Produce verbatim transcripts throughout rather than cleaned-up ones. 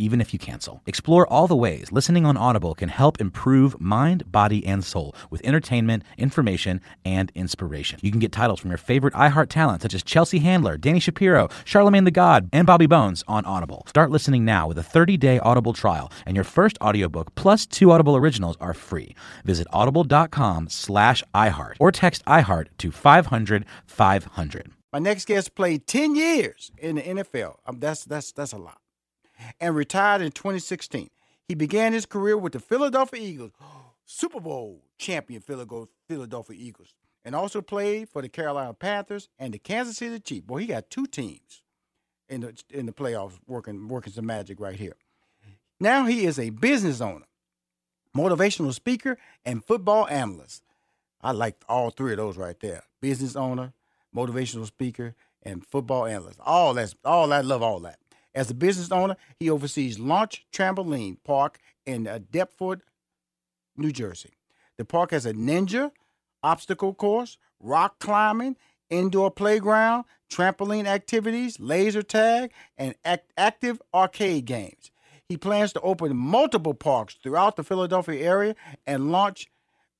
even if you cancel. Explore all the ways listening on Audible can help improve mind, body, and soul with entertainment, information, and inspiration. You can get titles from your favorite iHeart talent, such as Chelsea Handler, Danny Shapiro, Charlemagne the God, and Bobby Bones on Audible. Start listening now with a thirty-day Audible trial, and your first audiobook plus two Audible originals are free. Visit audible.com slash iHeart or text iHeart to five hundred five hundred. My next guest played ten years in the N F L. Um, that's, that's, that's a lot. And retired in twenty sixteen. He began his career with the Philadelphia Eagles, Super Bowl champion Philadelphia Eagles, and also played for the Carolina Panthers and the Kansas City Chiefs. Boy, he got two teams in the in the playoffs working working some magic right here. Now he is a business owner, motivational speaker, and football analyst. I like all three of those right there: business owner, motivational speaker, and football analyst. All that's all I love. All that. As a business owner, he oversees Launch Trampoline Park in uh, Deptford, New Jersey. The park has a ninja, obstacle course, rock climbing, indoor playground, trampoline activities, laser tag, and act- active arcade games. He plans to open multiple parks throughout the Philadelphia area and launch,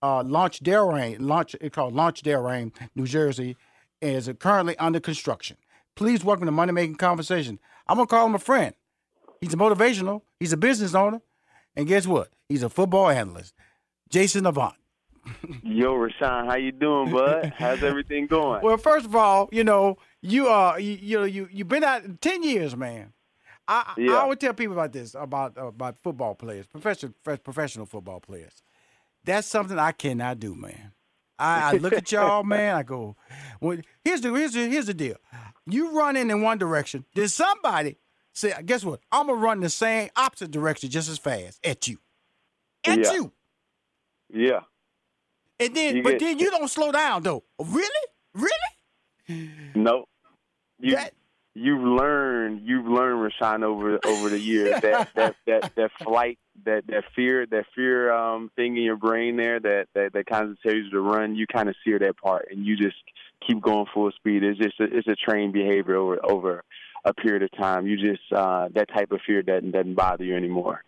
uh, launch Delran, launch it's called Launch Delran, New Jersey, is currently under construction. Please welcome to Money Making Conversation. I'm going to call him a friend. He's a motivational. He's a business owner. And guess what? He's a football analyst. Jason Avant. Yo, Rashawn, how you doing, bud? How's everything going? Well, first of all, you know, you are, you, you know, you, you've been out ten years, man. I, yeah. I always tell people about this, about, about football players, professional, professional football players. That's something I cannot do, man. I, I look at y'all, man. I go, well, here's the, here's the, here's the deal. You run in in one direction. Then somebody say, guess what? I'm going to run the same opposite direction just as fast at you. At yeah. you. Yeah. And then, you but get, then you don't slow down, though. Really? Really? No. You, that, you've learned, you've learned, Rashawn, over over the years, that, that, that, that flight, that, that fear, that fear um, thing in your brain there, that, that, that kind of tells you to run, you kind of sear that part, and you just keep going full speed. It's just a, it's a trained behavior over over a period of time. You just uh, that type of fear doesn't doesn't bother you anymore.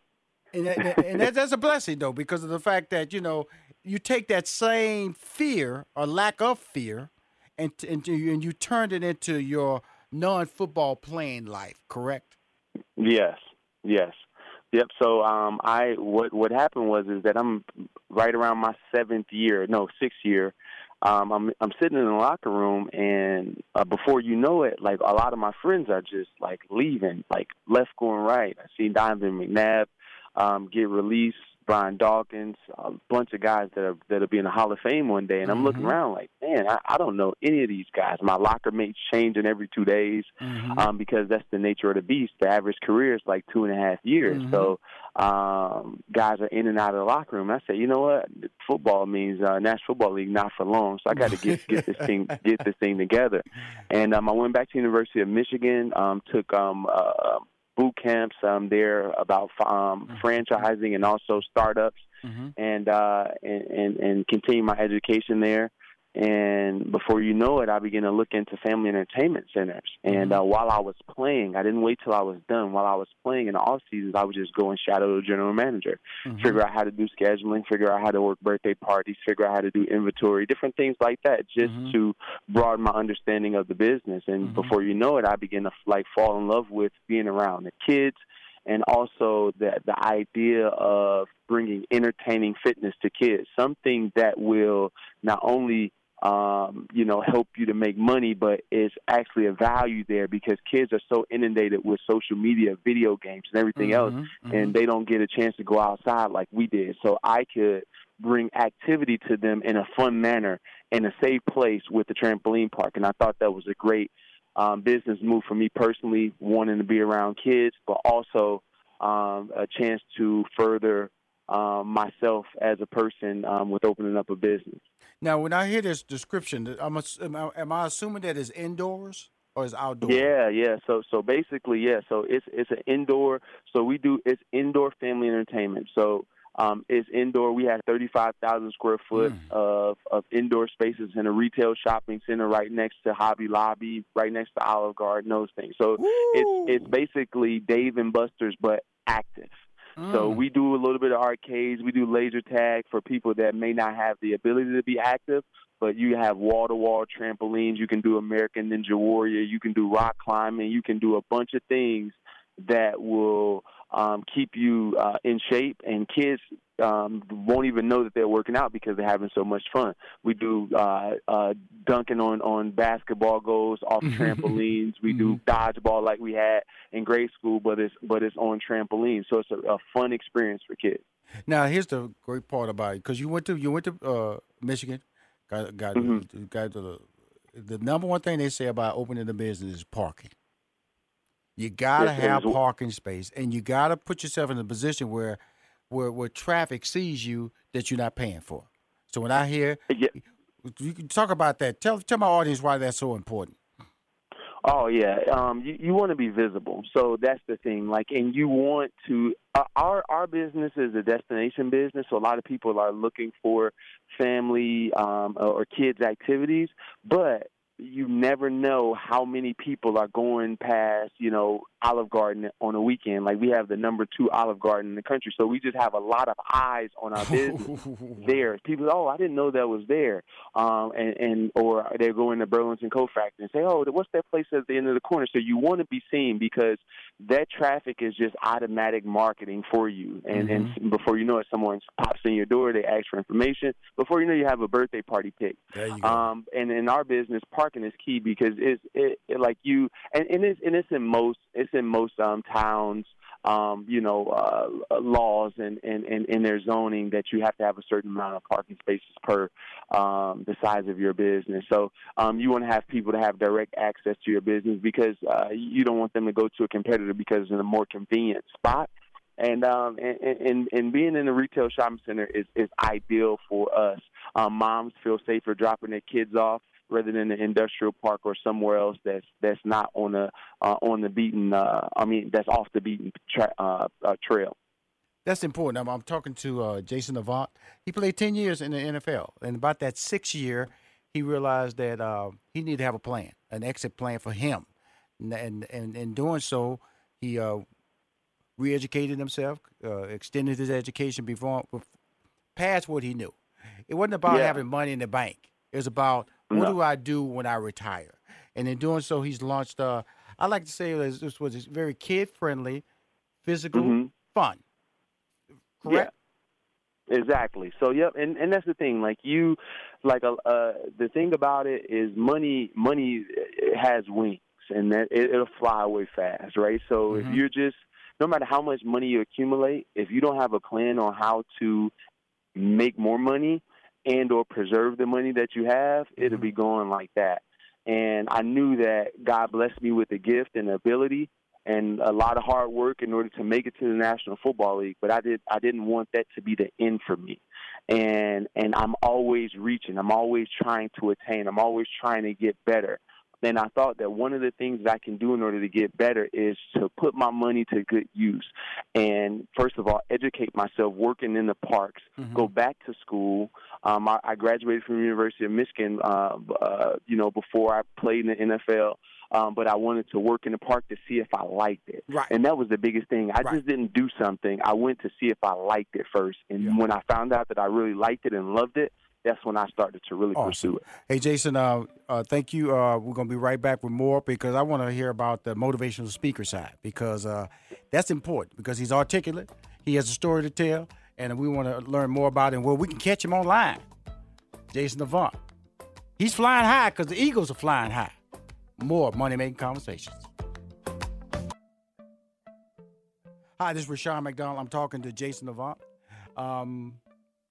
And, that, and that, that's a blessing though, because of the fact that you know you take that same fear or lack of fear, and and you, and you turned it into your non-football playing life. Correct? Yes. Yes. Yep. So um, I what what happened was is that I'm right around my seventh year, no sixth year. Um, I'm I'm sitting in the locker room, and uh, before you know it, like a lot of my friends are just like leaving, like left going right. I see Donovan McNabb um, get released, Brian Dawkins, a bunch of guys that are that'll be in the Hall of Fame one day. And I'm mm-hmm. looking around like, man, I, I don't know any of these guys. My locker mate's changing every two days mm-hmm. um, because that's the nature of the beast. The average career is like two and a half years, mm-hmm. so. Um, guys are in and out of the locker room. And I said, you know what? Football means uh, National Football League not for long, so I got to get get this thing get this thing together. And um, I went back to University of Michigan, um, took um, uh, boot camps um, there about um, mm-hmm. franchising and also startups, mm-hmm. and, uh, and and and continue my education there. And before you know it, I began to look into family entertainment centers. And uh, while I was playing, I didn't wait till I was done. While I was playing in the off seasons, I would just go and shadow the general manager, mm-hmm. figure out how to do scheduling, figure out how to work birthday parties, figure out how to do inventory, different things like that, just mm-hmm. to broaden my understanding of the business. And mm-hmm. before you know it, I began to like fall in love with being around the kids and also the, the idea of bringing entertaining fitness to kids, something that will not only Um, you know, help you to make money, but it's actually a value there because kids are so inundated with social media, video games, and everything mm-hmm, else, mm-hmm. and they don't get a chance to go outside like we did. So I could bring activity to them in a fun manner in a safe place with the trampoline park, and I thought that was a great um, business move for me personally, wanting to be around kids, but also um, a chance to further Um, myself as a person um, with opening up a business. Now, when I hear this description, I'm assuming, am I assuming that it's indoors or it's outdoors? Yeah, yeah. So, so basically, yeah. So it's it's an indoor. So we do it's indoor family entertainment. So um, it's indoor. We have thirty-five thousand square foot mm. of of indoor spaces in a retail shopping center right next to Hobby Lobby, right next to Olive Garden, those things. So Woo. it's it's basically Dave and Buster's, but active. So we do a little bit of arcades. We do laser tag for people that may not have the ability to be active, but you have wall-to-wall trampolines. You can do American Ninja Warrior. You can do rock climbing. You can do a bunch of things that will um, keep you uh, in shape, and kids um, won't even know that they're working out because they're having so much fun. We do uh, uh, dunking on, on basketball goals off trampolines. We do dodgeball like we had in grade school, but it's but it's on trampolines, so it's a, a fun experience for kids. Now, here's the great part about it, because you went to you went to uh, Michigan, got got, mm-hmm. got to the, the number one thing they say about opening a business is parking. You got to have parking space, and you got to put yourself in a position where, where where traffic sees you that you're not paying for. So when I hear, yeah. you can talk about that. Tell tell my audience why that's so important. Oh, yeah. Um, you you want to be visible. So that's the thing. Like, and you want to uh, – our our business is a destination business, so a lot of people are looking for family um, or kids' activities, but – you never know how many people are going past, you know, Olive Garden on a weekend. Like, we have the number two Olive Garden in the country, so we just have a lot of eyes on our business there. People, oh, I didn't know that was there. Um, and, and or they're going to Burlington Coat Factory and say, oh, what's that place at the end of the corner? So you want to be seen because that traffic is just automatic marketing for you. And, mm-hmm. and before you know it, someone pops in your door, they ask for information. Before you know, you have a birthday party pick. There you go. Um, and in our business, parking is key because it's it, it, like you and, and it's and it's in most it's in most um, towns um, you know uh, laws and and and in their zoning that you have to have a certain amount of parking spaces per um, the size of your business. So um, you want to have people to have direct access to your business because uh, you don't want them to go to a competitor because it's in a more convenient spot. And, um, and and and being in a retail shopping center is is ideal for us. Um, moms feel safer dropping their kids off rather than an industrial park or somewhere else that's that's not on the uh, on the beaten. Uh, I mean, that's off the beaten tra- uh, uh, trail. That's important. I'm, I'm talking to uh, Jason Avant. He played ten years in the N F L, and about that sixth year, he realized that uh, he needed to have a plan, an exit plan for him. And and and in doing so, he uh, re-educated himself, uh, extended his education before past what he knew. It wasn't about yeah. having money in the bank. It was about what no. do I do when I retire? And in doing so, he's launched, uh, I like to say this was very kid-friendly, physical mm-hmm. fun. Correct? Yeah. Exactly. So, yep, and, and that's the thing. Like, you, like, uh, uh, the thing about it is money, money has wings, and that it, it'll fly away fast, right? So mm-hmm. if you're just, no matter how much money you accumulate, if you don't have a plan on how to make more money, and or preserve the money that you have, it'll be going like that. And I knew that God blessed me with a gift and ability and a lot of hard work in order to make it to the National Football League, but I did I didn't want that to be the end for me. And and I'm always reaching. I'm always trying to attain. I'm always trying to get better. Then I thought that one of the things that I can do in order to get better is to put my money to good use. And first of all, educate myself, working in the parks, mm-hmm. go back to school. Um, I, I graduated from the University of Michigan, uh, uh, you know, before I played in the N F L. Um, but I wanted to work in the park to see if I liked it. Right. And that was the biggest thing. I right. just didn't do something. I went to see if I liked it first. And yeah. when I found out that I really liked it and loved it, that's when I started to really awesome. pursue it. Hey, Jason, uh, uh, thank you. Uh, we're going to be right back with more because I want to hear about the motivational speaker side because uh, that's important because he's articulate. He has a story to tell, and we want to learn more about him. Well, we can catch him online, Jason Avant. He's flying high because the Eagles are flying high. More Money-Making Conversations. Hi, this is Rashawn McDonald. I'm talking to Jason Avant, um,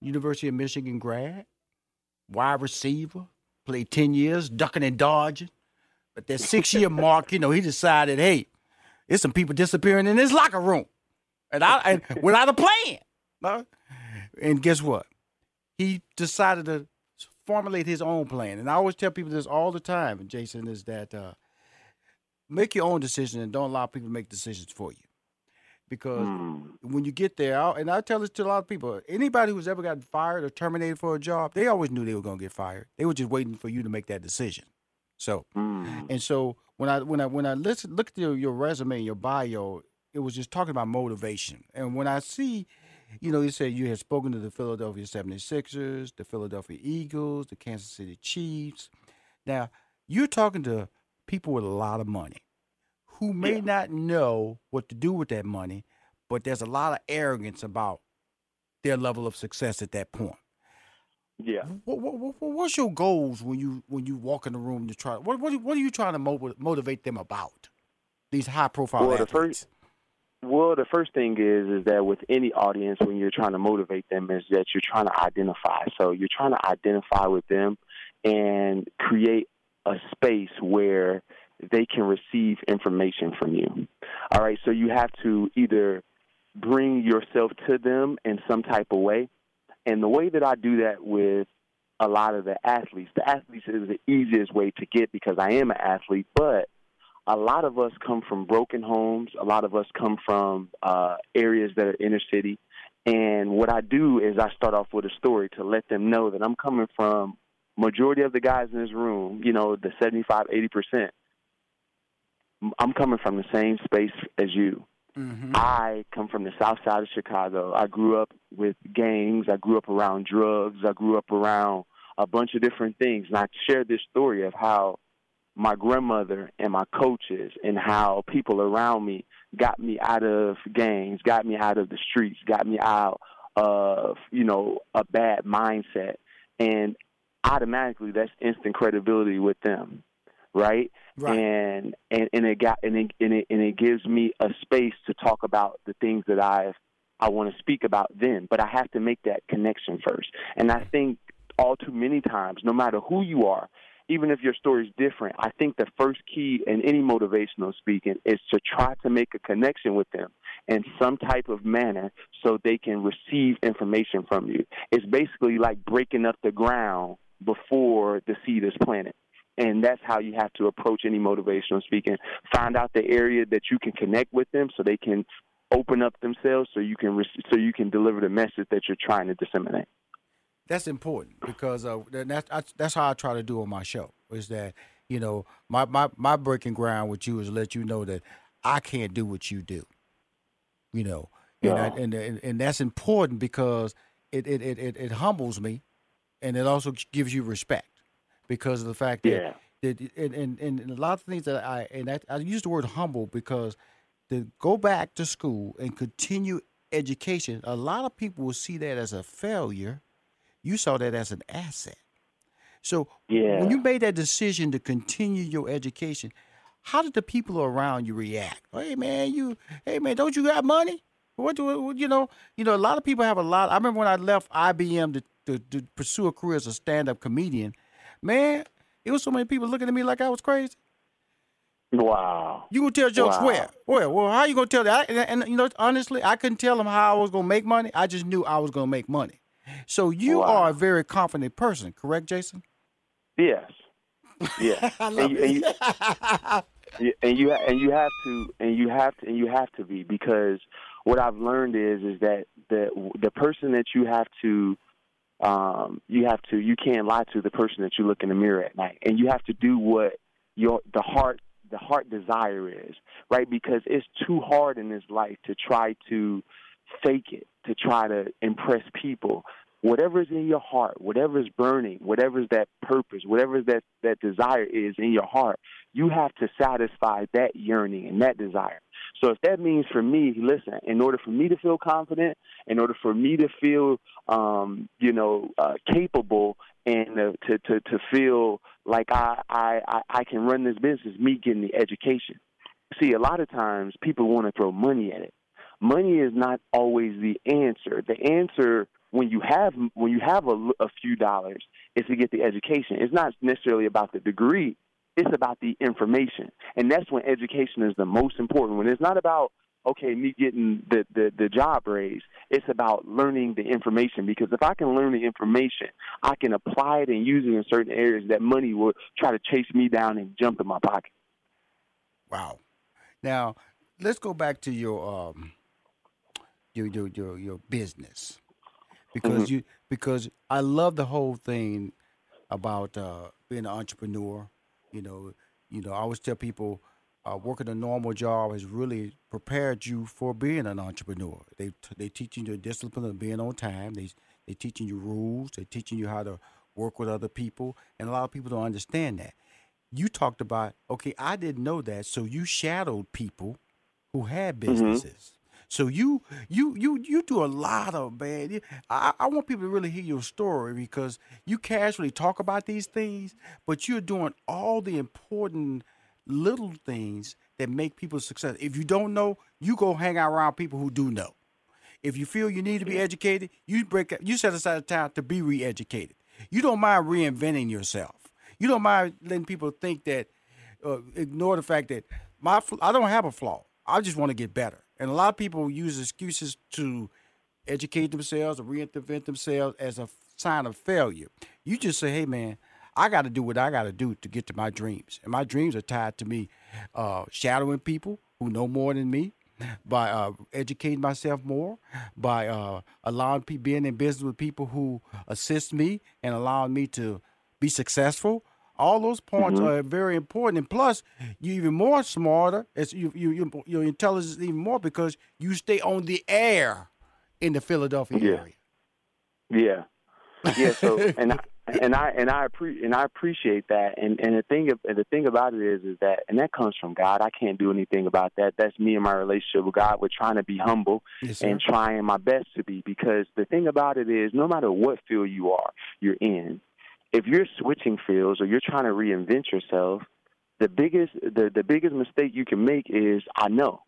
University of Michigan grad, wide receiver, played ten years, ducking and dodging. But that six-year mark, you know, he decided, hey, there's some people disappearing in this locker room and, I, and without a plan. No? And guess what? He decided to formulate his own plan. And I always tell people this all the time, Jason, is that uh, make your own decision and don't allow people to make decisions for you. Because when you get there, I'll, and I tell this to a lot of people, anybody who's ever gotten fired or terminated for a job, they always knew they were going to get fired. They were just waiting for you to make that decision. So, mm. and so when I when I when I listen, look at your, your resume and your bio, it was just talking about motivation. And when I see, you know, you said you had spoken to the Philadelphia seventy-sixers, the Philadelphia Eagles, the Kansas City Chiefs. Now you're talking to people with a lot of money, who may yeah. not know what to do with that money, but there's a lot of arrogance about their level of success at that point. Yeah. What, what, what, what's your goals when you when you walk in the room to try? What what, what are you trying to motiv- motivate them about? These high profile well, athletes. The first, well, the first thing is is that with any audience, when you're trying to motivate them, is that you're trying to identify. So you're trying to identify with them and create a space where they can receive information from you. All right, so you have to either bring yourself to them in some type of way. And the way that I do that with a lot of the athletes, the athletes is the easiest way to get because I am an athlete, but a lot of us come from broken homes. A lot of us come from uh, areas that are inner city. And what I do is I start off with a story to let them know that I'm coming from majority of the guys in this room, you know, the seventy-five, eighty percent. I'm coming from the same space as you. Mm-hmm. I come from the south side of Chicago. I grew up with gangs. I grew up around drugs. I grew up around a bunch of different things. And I shared this story of how my grandmother and my coaches and how people around me got me out of gangs, got me out of the streets, got me out of, you know, a bad mindset. And automatically that's instant credibility with them. Right? Right, and and and it got and it, and it and it gives me a space to talk about the things that I've I want to speak about then, but I have to make that connection first. And I think all too many times, no matter who you are, even if your story is different, I think the first key in any motivational speaking is to try to make a connection with them in some type of manner so they can receive information from you. It's basically like breaking up the ground before the seed is planted. And that's how you have to approach any motivational speaking. Find out the area that you can connect with them so they can open up themselves so you can re- so you can deliver the message that you're trying to disseminate. That's important because uh, that's, I, that's how I try to do on my show is that, you know, my, my, my breaking ground with you is to let you know that I can't do what you do, you know. And, yeah. I, and, and, and that's important because it, it, it, it, it humbles me and it also gives you respect. Because of the fact that, yeah. that and, and, and a lot of things that I, and I, I use the word humble because to go back to school and continue education, a lot of people will see that as a failure. You saw that as an asset. So yeah. when you made that decision to continue your education, how did the people around you react? Hey man, you, hey man, don't you got money? What do what, you know? You know, a lot of people have a lot. I remember when I left I B M to, to, to pursue a career as a stand-up comedian. Man, it was so many people looking at me like I was crazy. Wow. You gonna tell jokes wow. where? Where? Well, how you gonna tell that? And, and you know, honestly, I couldn't tell them how I was gonna make money. I just knew I was gonna make money. So you wow. are a very confident person, correct, Jason? Yes. Yeah. I love and you, it. And you, and you and you have to and you have to and you have to be because what I've learned is is that the the person that you have to. Um, you have to, you can't lie to the person that you look in the mirror at night, and you have to do what your the heart, the heart desire is, right? Because it's too hard in this life to try to fake it, to try to impress people, whatever is in your heart, whatever is burning, whatever is that purpose, whatever that, that desire is in your heart, you have to satisfy that yearning and that desire. So if that means for me, listen, in order for me to feel confident, in order for me to feel, um, you know, uh, capable and uh, to, to, to feel like I, I, I can run this business, me getting the education. See, a lot of times people want to throw money at it. Money is not always the answer. The answer when you have when you have a, a few dollars is to get the education. It's not necessarily about the degree. It's about the information. And that's when education is the most important. When it's not about, okay, me getting the, the, the job raise, it's about learning the information. Because if I can learn the information, I can apply it and use it in certain areas that money will try to chase me down and jump in my pocket. Wow. Now, let's go back to your um, your, your, your, your business. Because mm-hmm. you because I love the whole thing about uh, being an entrepreneur. You know, you know. I always tell people, uh, working a normal job has really prepared you for being an entrepreneur. They they teaching you the discipline of being on time. They they teaching you rules. They teaching you how to work with other people. And a lot of people don't understand that. You talked about, okay, I didn't know that. So you shadowed people who had businesses. Mm-hmm. So you, you, you, you do a lot of, man. I, I want people to really hear your story because you casually talk about these things, but you're doing all the important little things that make people successful. If you don't know, you go hang out around people who do know. If you feel you need to be educated, you break up, you set aside time to be re-educated. You don't mind reinventing yourself. You don't mind letting people think that, uh, ignore the fact that my I don't have a flaw. I just want to get better. And a lot of people use excuses to educate themselves or reinvent themselves as a sign of failure. You just say, hey, man, I got to do what I got to do to get to my dreams. And my dreams are tied to me uh, shadowing people who know more than me, by uh, educating myself more, by uh, allowing people, being in business with people who assist me and allowing me to be successful. All those points mm-hmm. are very important, and plus, you're even more smarter. It's you, you, you, your intelligence is even more because you stay on the air in the Philadelphia area. Yeah, yeah. So, and I, and I and I appreciate and I appreciate that. And and the thing of, and the thing about it is, is that and that comes from God. I can't do anything about that. That's me and my relationship with God. We're trying to be humble yes, and trying my best to be, because the thing about it is, no matter what field you are, you're in. If you're switching fields or you're trying to reinvent yourself, the biggest the, the biggest mistake you can make is I know,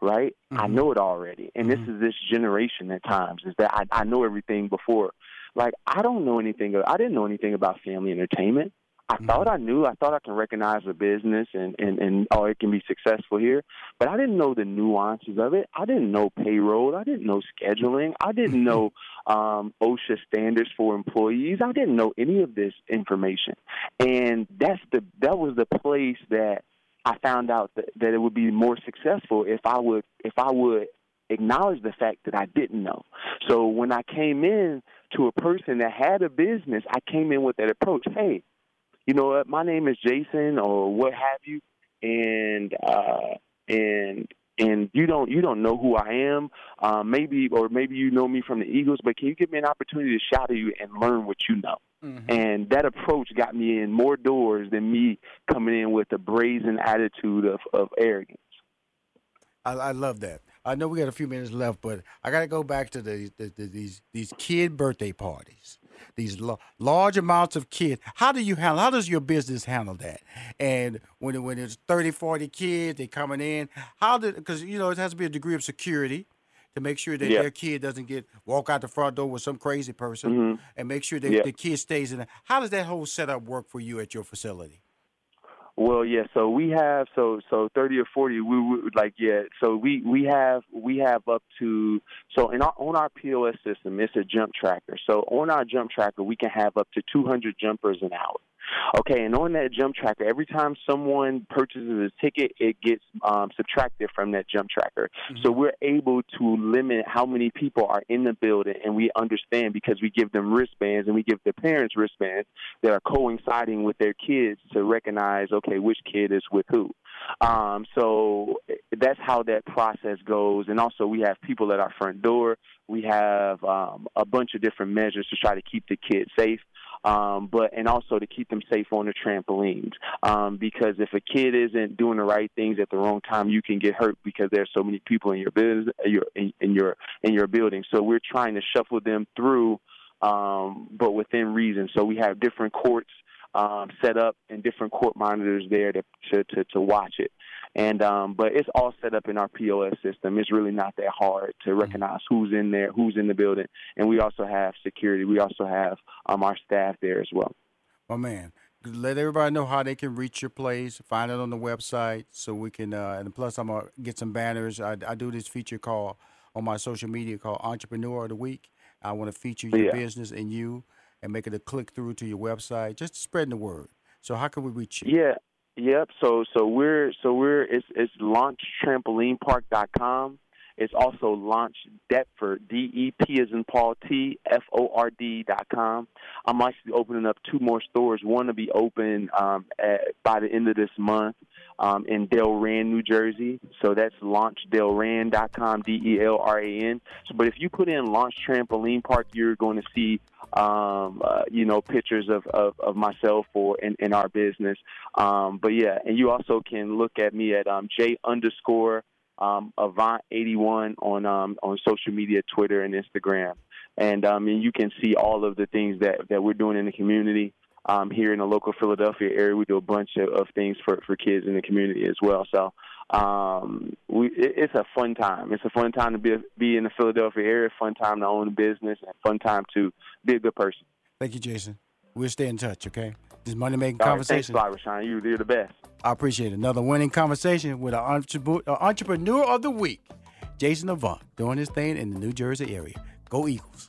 right? Mm-hmm. I know it already. And mm-hmm. this is this generation at times, is that I, I know everything before. Like, I don't know anything. I didn't know anything about family entertainment. I mm-hmm. thought I knew. I thought I can recognize a business and, and, and, oh, it can be successful here. But I didn't know the nuances of it. I didn't know payroll. I didn't know scheduling. I didn't know um, OSHA standards for employees. I didn't know any of this information. And that's the that was the place that I found out that, that it would be more successful if I would if I would acknowledge the fact that I didn't know. So when I came in to a person that had a business, I came in with that approach. Hey, you know what, my name is Jason or what have you, and uh, and and you don't you don't know who I am, uh, maybe or maybe you know me from the Eagles, but can you give me an opportunity to shout at you and learn what you know? Mm-hmm. And that approach got me in more doors than me coming in with a brazen attitude of, of arrogance. I, I love that. I know we got a few minutes left, but I got to go back to the, the, the, these these kid birthday parties. These lo- large amounts of kids. How do you handle? How does your business handle that? And when when there's thirty, forty kids, they coming in. How did? Because you know it has to be a degree of security to make sure that yeah. their kid doesn't get walk out the front door with some crazy person, mm-hmm. and make sure that yeah. the kid stays in. How does that whole setup work for you at your facility? Well, yeah. So we have so so thirty or forty. We would like yeah. So we, we have we have up to so in our, on our P O S system, it's a jump tracker. So on our jump tracker, we can have up to two hundred jumpers an hour. Okay, and on that jump tracker, every time someone purchases a ticket, it gets um, subtracted from that jump tracker. Mm-hmm. So we're able to limit how many people are in the building, and we understand because we give them wristbands and we give the parents wristbands that are coinciding with their kids to recognize, okay, which kid is with who. Um, so that's how that process goes. And also we have people at our front door. We have um, a bunch of different measures to try to keep the kids safe, um, but and also to keep them safe on the trampolines. Um, because if a kid isn't doing the right things at the wrong time, you can get hurt because there's so many people in your business, your in, in your in your building. So we're trying to shuffle them through, um, but within reason. So we have different courts um, set up and different court monitors there to to to, to watch it. And um, but it's all set up in our P O S system. It's really not that hard to recognize who's in there, who's in the building. And we also have security. We also have um, our staff there as well. My man, let everybody know how they can reach your place, find it on the website so we can, uh, and plus I'm going to get some banners. I, I do this feature call on my social media called Entrepreneur of the Week. I want to feature your yeah. business and you and make it a click through to your website, just spreading the word. So how can we reach you? Yeah. Yep. So, so we're, so we're, it's, it's launch trampoline park dot com. It's also Launch Deptford, D E P as in Paul, T F O R D dot com. I'm actually opening up two more stores. One to be open um, at, by the end of this month um, in Delran, New Jersey. So that's launch delran dot com, D E L R A N. So, but if you put in Launch Trampoline Park, you're going to see, um, uh, you know, pictures of, of, of myself or in, in our business. Um, but, yeah, and you also can look at me at um, J underscore Um, Avant eighty-one on um, on social media, Twitter and Instagram, and um, and you can see all of the things that, that we're doing in the community um, here in the local Philadelphia area. We do a bunch of, of things for, for kids in the community as well. So um, we it, it's a fun time. It's a fun time to be be in the Philadelphia area. Fun time to own a business. And fun time to be a good person. Thank you, Jason. We'll stay in touch. Okay. This money making all conversation. Right, thanks, Rashawn. You, you're the best. I appreciate it. Another winning conversation with our Entrepreneur of the Week, Jason Avant, doing his thing in the New Jersey area. Go Eagles.